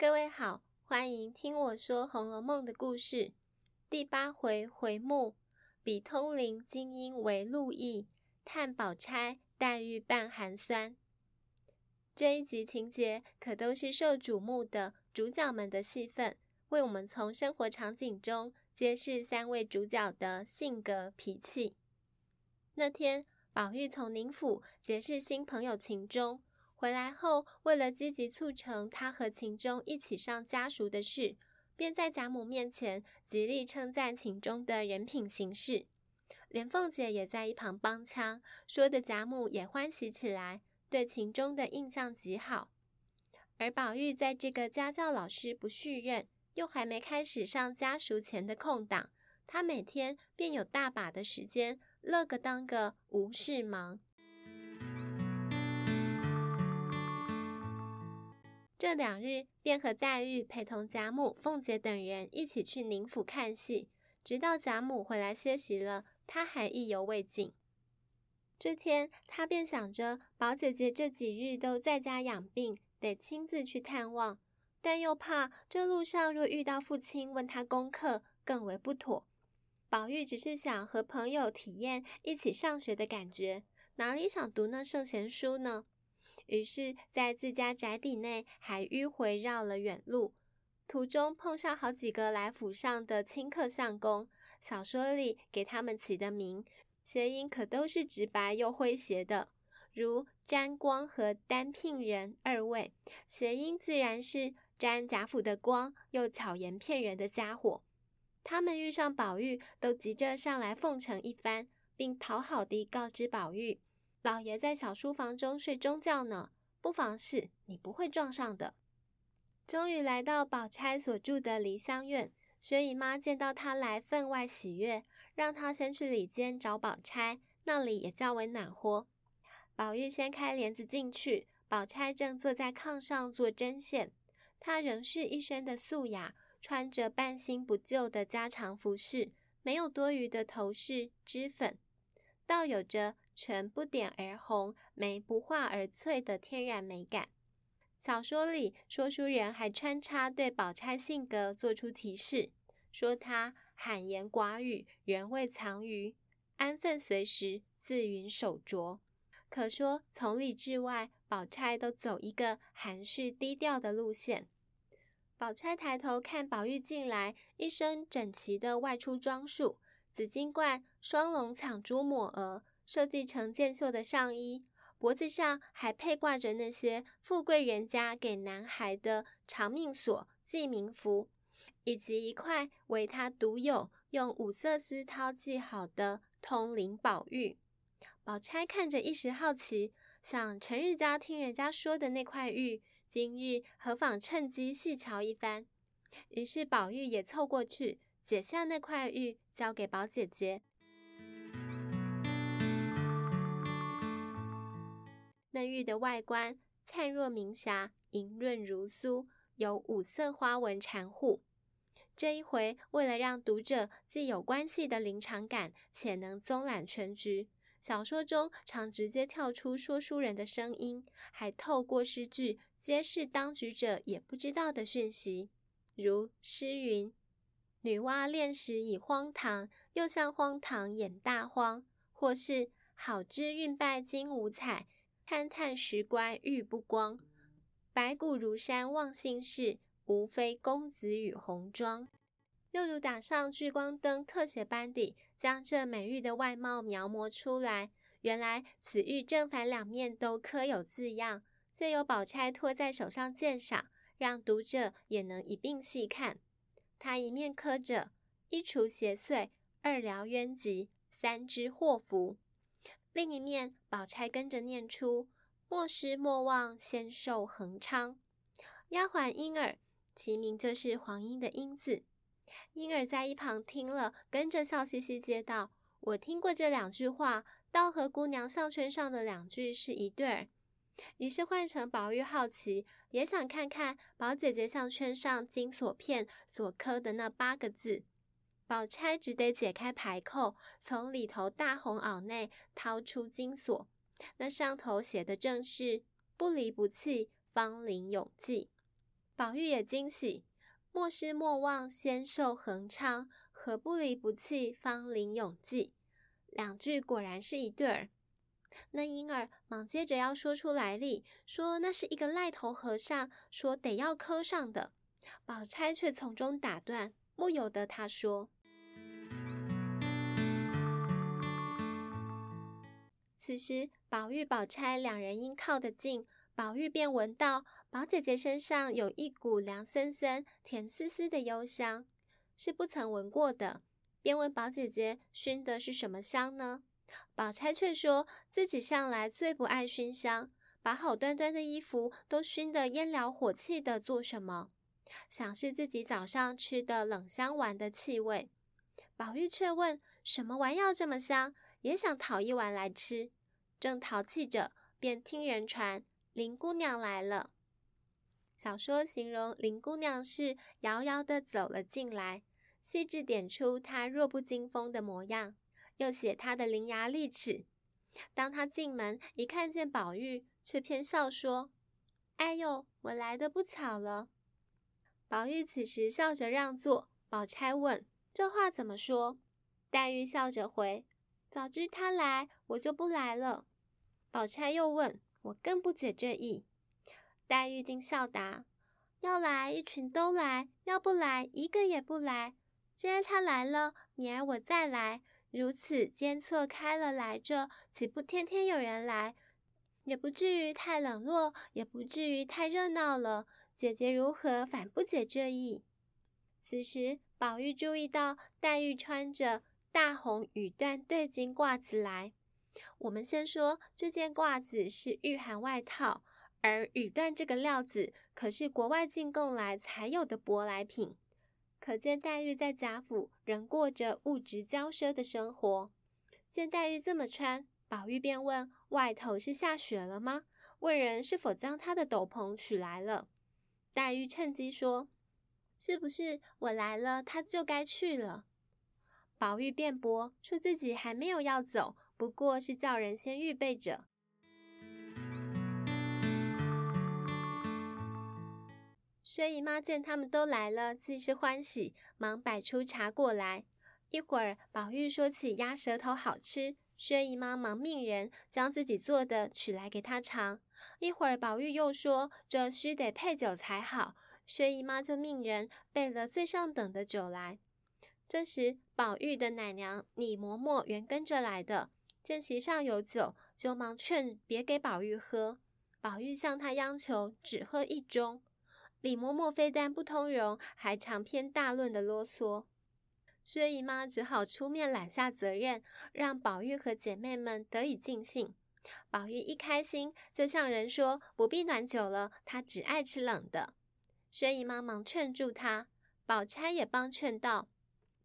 各位好，欢迎听我说《红楼梦》的故事。第八回回目，比通灵精英为陆毅，探宝钗黛玉半寒酸。这一集情节可都是受瞩目的主角们的戏份，为我们从生活场景中揭示三位主角的性格脾气。那天宝玉从宁府结识新朋友秦钟，回来后，为了积极促成他和秦钟一起上家塾的事，便在贾母面前极力称赞秦钟的人品行事。连凤姐也在一旁帮腔，说的贾母也欢喜起来，对秦钟的印象极好。而宝玉在这个家教老师不续任，又还没开始上家塾前的空档，他每天便有大把的时间，乐个当个无事忙。这两日便和黛玉陪同贾母、凤姐等人一起去宁府看戏，直到贾母回来歇息了，她还意犹未尽。这天她便想着宝姐姐这几日都在家养病，得亲自去探望，但又怕这路上若遇到父亲问她功课，更为不妥。宝玉只是想和朋友体验一起上学的感觉，哪里想读那圣贤书呢？于是在自家宅邸内还迂回绕了远路，途中碰上好几个来府上的清客相公，小说里给他们起的名谐音可都是直白又诙谐的，如詹光和丹聘人二位，谐音自然是詹贾府的光，又巧言骗人的家伙。他们遇上宝玉都急着上来奉承一番，并讨好地告知宝玉，老爷在小书房中睡中觉呢，不妨事，你不会撞上的。终于来到宝钗所住的梨香院，薛姨妈见到她来分外喜悦，让她先去里间找宝钗，那里也较为暖和。宝玉掀开帘子进去，宝钗正坐在炕上做针线，她仍是一身的素雅，穿着半新不旧的家常服饰，没有多余的头饰脂粉，倒有着唇不点而红，眉不画而翠的天然美感。小说里说书人还穿插对宝钗性格做出提示，说她罕言寡语，人未藏于，安分随时，自云守拙。可说从里至外，宝钗都走一个含蓄低调的路线。宝钗抬头看宝玉进来，一身整齐的外出装束，紫金冠、双龙抢珠抹额，设计成箭袖的上衣，脖子上还配挂着那些富贵人家给男孩的长命锁、记名符，以及一块为他独有用五色丝绦系好的通灵宝玉。宝钗看着一时好奇，想成日家听人家说的那块玉，今日何妨趁机细瞧一番。于是宝玉也凑过去，解下那块玉交给宝姐姐。那玉的外观灿若明霞，莹润如酥，有五色花纹缠护。这一回为了让读者既有关系的临场感，且能综览全局，小说中常直接跳出说书人的声音，还透过诗句揭示当局者也不知道的讯息，如诗云：女娲炼石以荒唐，又向荒唐演大荒，或是好知运败金无彩，勘探石乖玉不光，白骨如山忘姓氏，无非公子与红妆。又如打上聚光灯特写般地将这美玉的外貌描摹出来，原来此玉正反两面都刻有字样，借由宝钗托在手上鉴赏，让读者也能一并细看。它一面刻着一除邪祟，二疗冤疾，三知祸福，另一面宝钗跟着念出：莫失莫忘，仙寿恒昌。丫鬟莺儿，其名就是黄莺的莺字。莺儿在一旁听了，跟着笑嘻嘻接道：我听过这两句话，倒和姑娘项圈上的两句是一对儿。于是换成宝玉好奇，也想看看宝姐姐项圈上金锁片所刻的那八个字。宝钗只得解开排扣，从里头大红袄内掏出金锁，那上头写的正是不离不弃，芳龄永继。宝玉也惊喜，莫失莫忘，仙寿恒昌，何不离不弃，芳龄永继。两句果然是一对儿。那婴儿忙接着要说出来历，说那是一个赖头和尚说得要磕上的，宝钗却从中打断，不由得他说：此时宝玉宝钗两人因靠得近，宝玉便闻到宝姐姐身上有一股凉森森甜丝丝的幽香，是不曾闻过的，便问宝姐姐熏的是什么香呢？宝钗却说自己向来最不爱熏香，把好端端的衣服都熏得烟燎火气的做什么？想是自己早上吃的冷香丸的气味。宝玉却问什么丸药这么香，也想讨一丸来吃。正淘气着，便听人传林姑娘来了。小说形容林姑娘是遥遥地走了进来，细致点出她弱不禁风的模样，又写她的伶牙俐齿。当她进门一看见宝玉，却偏笑说：哎呦，我来得不巧了。宝玉此时笑着让座，宝钗问：这话怎么说？黛玉笑着回：早知他来，我就不来了。宝钗又问：我更不解这意。黛玉竟笑答：要来一群都来，要不来一个也不来，今儿他来了，明儿我再来，如此间错开了来着，岂不天天有人来，也不至于太冷落，也不至于太热闹了，姐姐如何反不解这意？此时宝玉注意到黛玉穿着大红羽缎对襟褂子来。我们先说这件褂子是御寒外套，而羽缎这个料子可是国外进贡来才有的舶来品，可见黛玉在贾府仍过着物质骄奢的生活。见黛玉这么穿，宝玉便问外头是下雪了吗，问人是否将她的斗篷取来了。黛玉趁机说：是不是我来了她就该去了？宝玉辩驳说自己还没有要走，不过是叫人先预备着。薛姨妈见他们都来了，自是欢喜，忙摆出茶过来。一会儿宝玉说起鸭舌头好吃，薛姨妈忙命人将自己做的取来给她尝。一会儿宝玉又说这须得配酒才好，薛姨妈就命人备了最上等的酒来。这时宝玉的奶娘李嬷嬷原跟着来的，见席上有酒，就忙劝别给宝玉喝。宝玉向她央求只喝一盅，李嬷嬷非但不通融，还长篇大论的啰嗦。薛姨妈只好出面揽下责任，让宝玉和姐妹们得以尽兴。宝玉一开心，就向人说不必暖酒了，他只爱吃冷的。薛姨妈忙劝住他，宝钗也帮劝道：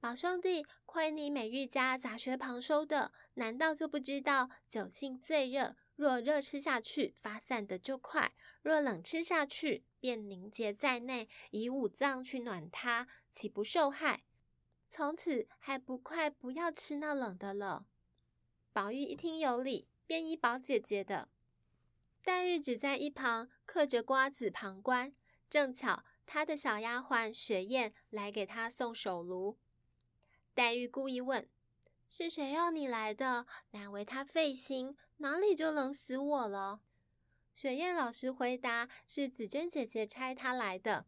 宝兄弟，亏你每日家杂学旁收的，难道就不知道酒性最热，若热吃下去发散的就快，若冷吃下去便凝结在内，以五脏去暖它，岂不受害？从此还不快不要吃那冷的了。宝玉一听有理，便依宝姐姐的。黛玉只在一旁嗑着瓜子旁观，正巧她的小丫鬟雪雁来给她送手炉。黛玉故意问：是谁让你来的？难为他费心，哪里就冷死我了？雪雁老实回答是紫娟姐姐差她来的。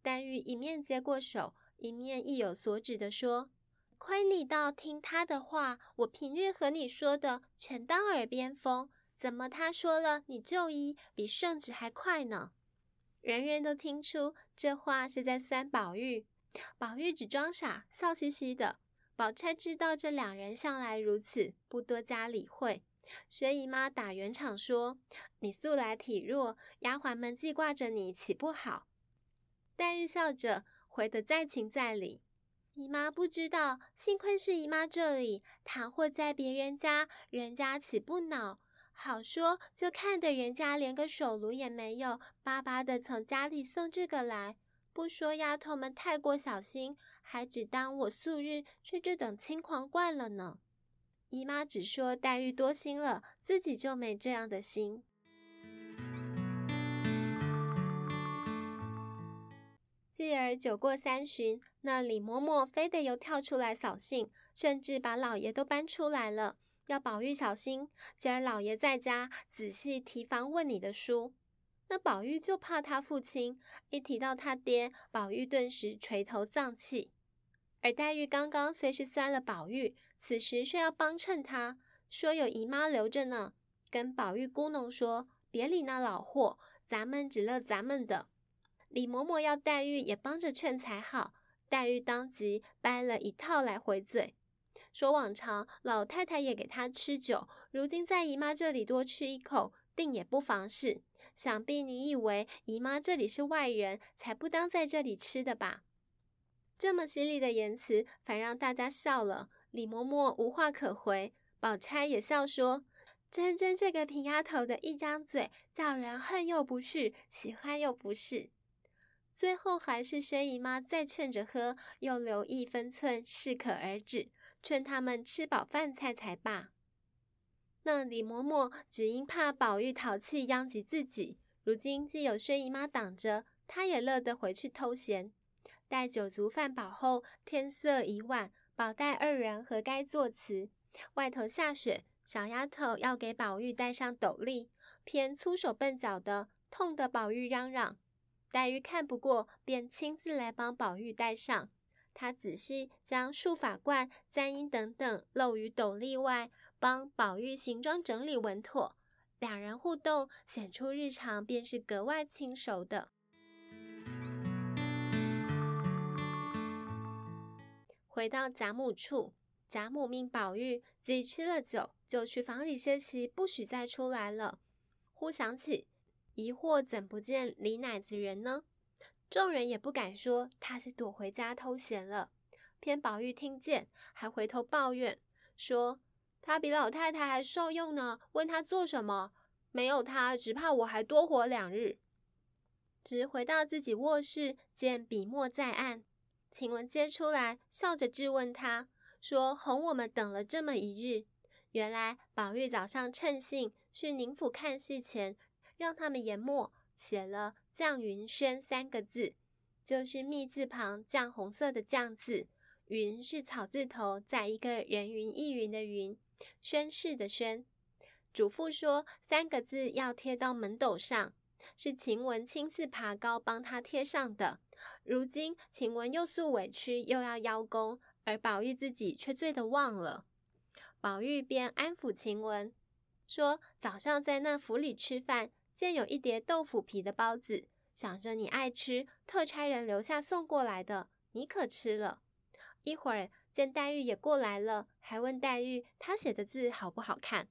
黛玉一面接过手，一面意有所指地说：亏你倒听她的话，我平日和你说的全当耳边风，怎么她说了你就医，比圣旨还快呢？人人都听出这话是在酸宝玉，宝玉只装傻，笑嘻嘻的。宝钗知道这两人向来如此，不多加理会。薛姨妈打圆场说：你素来体弱，丫鬟们记挂着你，岂不好？黛玉笑着回得再情再理：姨妈不知道，幸亏是姨妈这里，倘或在别人家，人家岂不恼？好说就看得人家连个手炉也没有，巴巴的从家里送这个来，不说丫头们太过小心，还只当我素日是这等轻狂惯了呢。姨妈只说黛玉多心了，自己就没这样的心。继而酒过三巡，那李嬷嬷非得又跳出来扫兴，甚至把老爷都搬出来了，要宝玉小心，今儿老爷在家仔细提防问你的书。那宝玉就怕他父亲，一提到他爹，宝玉顿时垂头丧气。而黛玉刚刚虽是酸了宝玉，此时却要帮衬他，说有姨妈留着呢，跟宝玉咕哝说别理那老货，咱们只乐咱们的。李嬷嬷要黛玉也帮着劝才好，黛玉当即掰了一套来回嘴，说往常老太太也给她吃酒，如今在姨妈这里多吃一口，定也不妨事，想必你以为姨妈这里是外人，才不当在这里吃的吧。这么犀利的言辞反让大家笑了，李嬷嬷无话可回，宝钗也笑说，真真这个平丫头的一张嘴，叫人恨又不是，喜欢又不是。最后还是薛姨妈再劝着喝，又留意分寸，适可而止，劝他们吃饱饭菜才罢。那李嬷嬷只因怕宝玉淘气殃及自己，如今既有薛姨妈挡着，她也乐得回去偷闲。待酒足饭饱后，天色已晚，宝黛二人合该作词。外头下雪，小丫头要给宝玉戴上斗笠，偏粗手笨脚的，痛得宝玉嚷嚷。黛玉看不过，便亲自来帮宝玉戴上。她仔细将束发冠、簪缨等等漏于斗笠外，帮宝玉行装整理稳妥，两人互动，显出日常便是格外亲熟的。回到贾母处，贾母命宝玉自己吃了酒，就去房里歇息，不许再出来了。忽想起疑惑怎不见李奶子人呢？众人也不敢说他是躲回家偷闲了，偏宝玉听见，还回头抱怨说，他比老太太还受用呢，问他做什么？没有他，只怕我还多活2日。直回到自己卧室，见笔墨在案，晴雯接出来，笑着质问他说，哄我们等了这么1日。原来宝玉早上趁兴去宁府看戏前，让他们研墨，写了绛云轩3个字，就是密字旁绛红色的绛字，云是草字头再一个人云亦云的云，宣誓的宣。嘱咐说3个字要贴到门斗上，是晴雯亲自爬高帮他贴上的。如今晴雯又诉委屈又要邀功，而宝玉自己却醉得忘了。宝玉便安抚晴雯说，早上在那府里吃饭，见有一碟豆腐皮的包子，想着你爱吃，特差人留下送过来的，你可吃了。一会儿见黛玉也过来了，还问黛玉她写的字好不好看。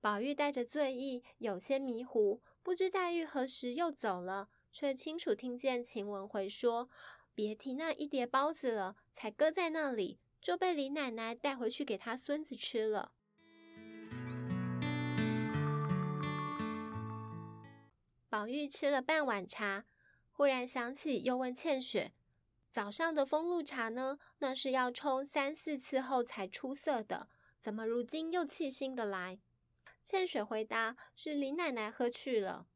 宝玉带着醉意，有些迷糊，不知黛玉何时又走了，却清楚听见晴雯回说，别提那一碟包子了，才搁在那里，就被李奶奶带回去给她孙子吃了。宝玉吃了半碗茶，忽然想起又问倩雪，早上的风露茶呢，那是要冲3、4次后才出色的，怎么如今又气心的来？倩雪回答，是李奶奶喝去了。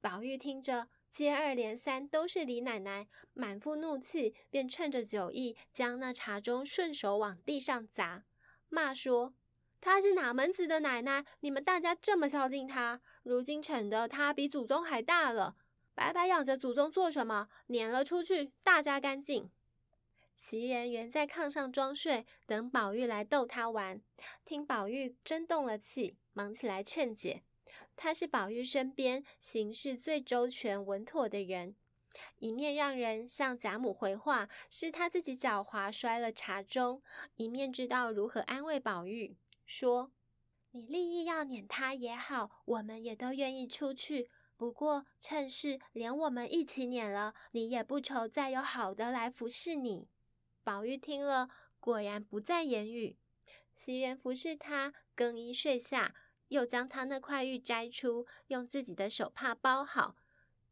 宝玉听着接二连三都是李奶奶，满腹怒气，便趁着酒意将那茶盅顺手往地上砸，骂说，她是哪门子的奶奶，你们大家这么孝敬她，如今逞得她比祖宗还大了，白白养着祖宗做什么，撵了出去，大家干净。袭人原在炕上装睡，等宝玉来逗他玩，听宝玉真动了气，忙起来劝解。他是宝玉身边行事最周全稳妥的人，一面让人向贾母回话是他自己狡猾摔了茶盅，一面知道如何安慰宝玉，说你立意要撵他也好，我们也都愿意出去，不过趁势连我们一起撵了，你也不愁再有好的来服侍你。宝玉听了，果然不再言语。袭人服侍他更衣睡下，又将他那块玉摘出，用自己的手帕包好，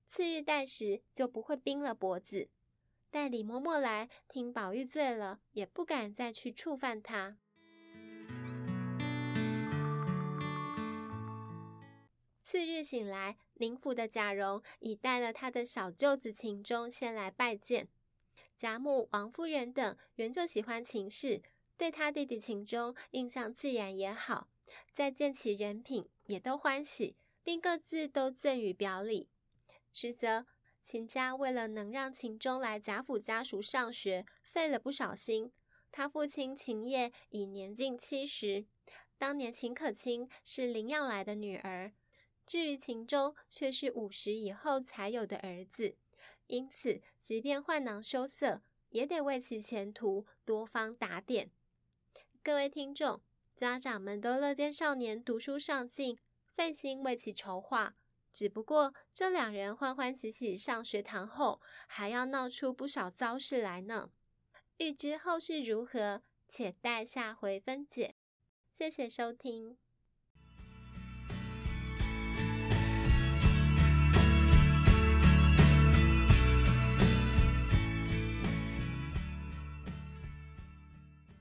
次日戴时就不会冰了脖子。待李嬷嬷来，听宝玉醉了，也不敢再去触犯他。次日醒来，灵府的贾蓉已带了他的小舅子秦钟先来拜见。贾母、王夫人等原就喜欢秦氏，对他弟弟秦钟印象自然也好，再见其人品也都欢喜，并各自都赠予表里。实则秦家为了能让秦钟来贾府家塾上学，费了不少心。他父亲秦业已年近70，当年秦可卿是领养来的女儿，至于秦钟却是50以后才有的儿子，因此即便宦囊羞涩，也得为其前途多方打点。各位听众，家长们都乐见少年读书上进，费心为其筹划，只不过这两人欢欢喜喜上学堂后，还要闹出不少糟事来呢。欲知后事如何，且待下回分解。谢谢收听。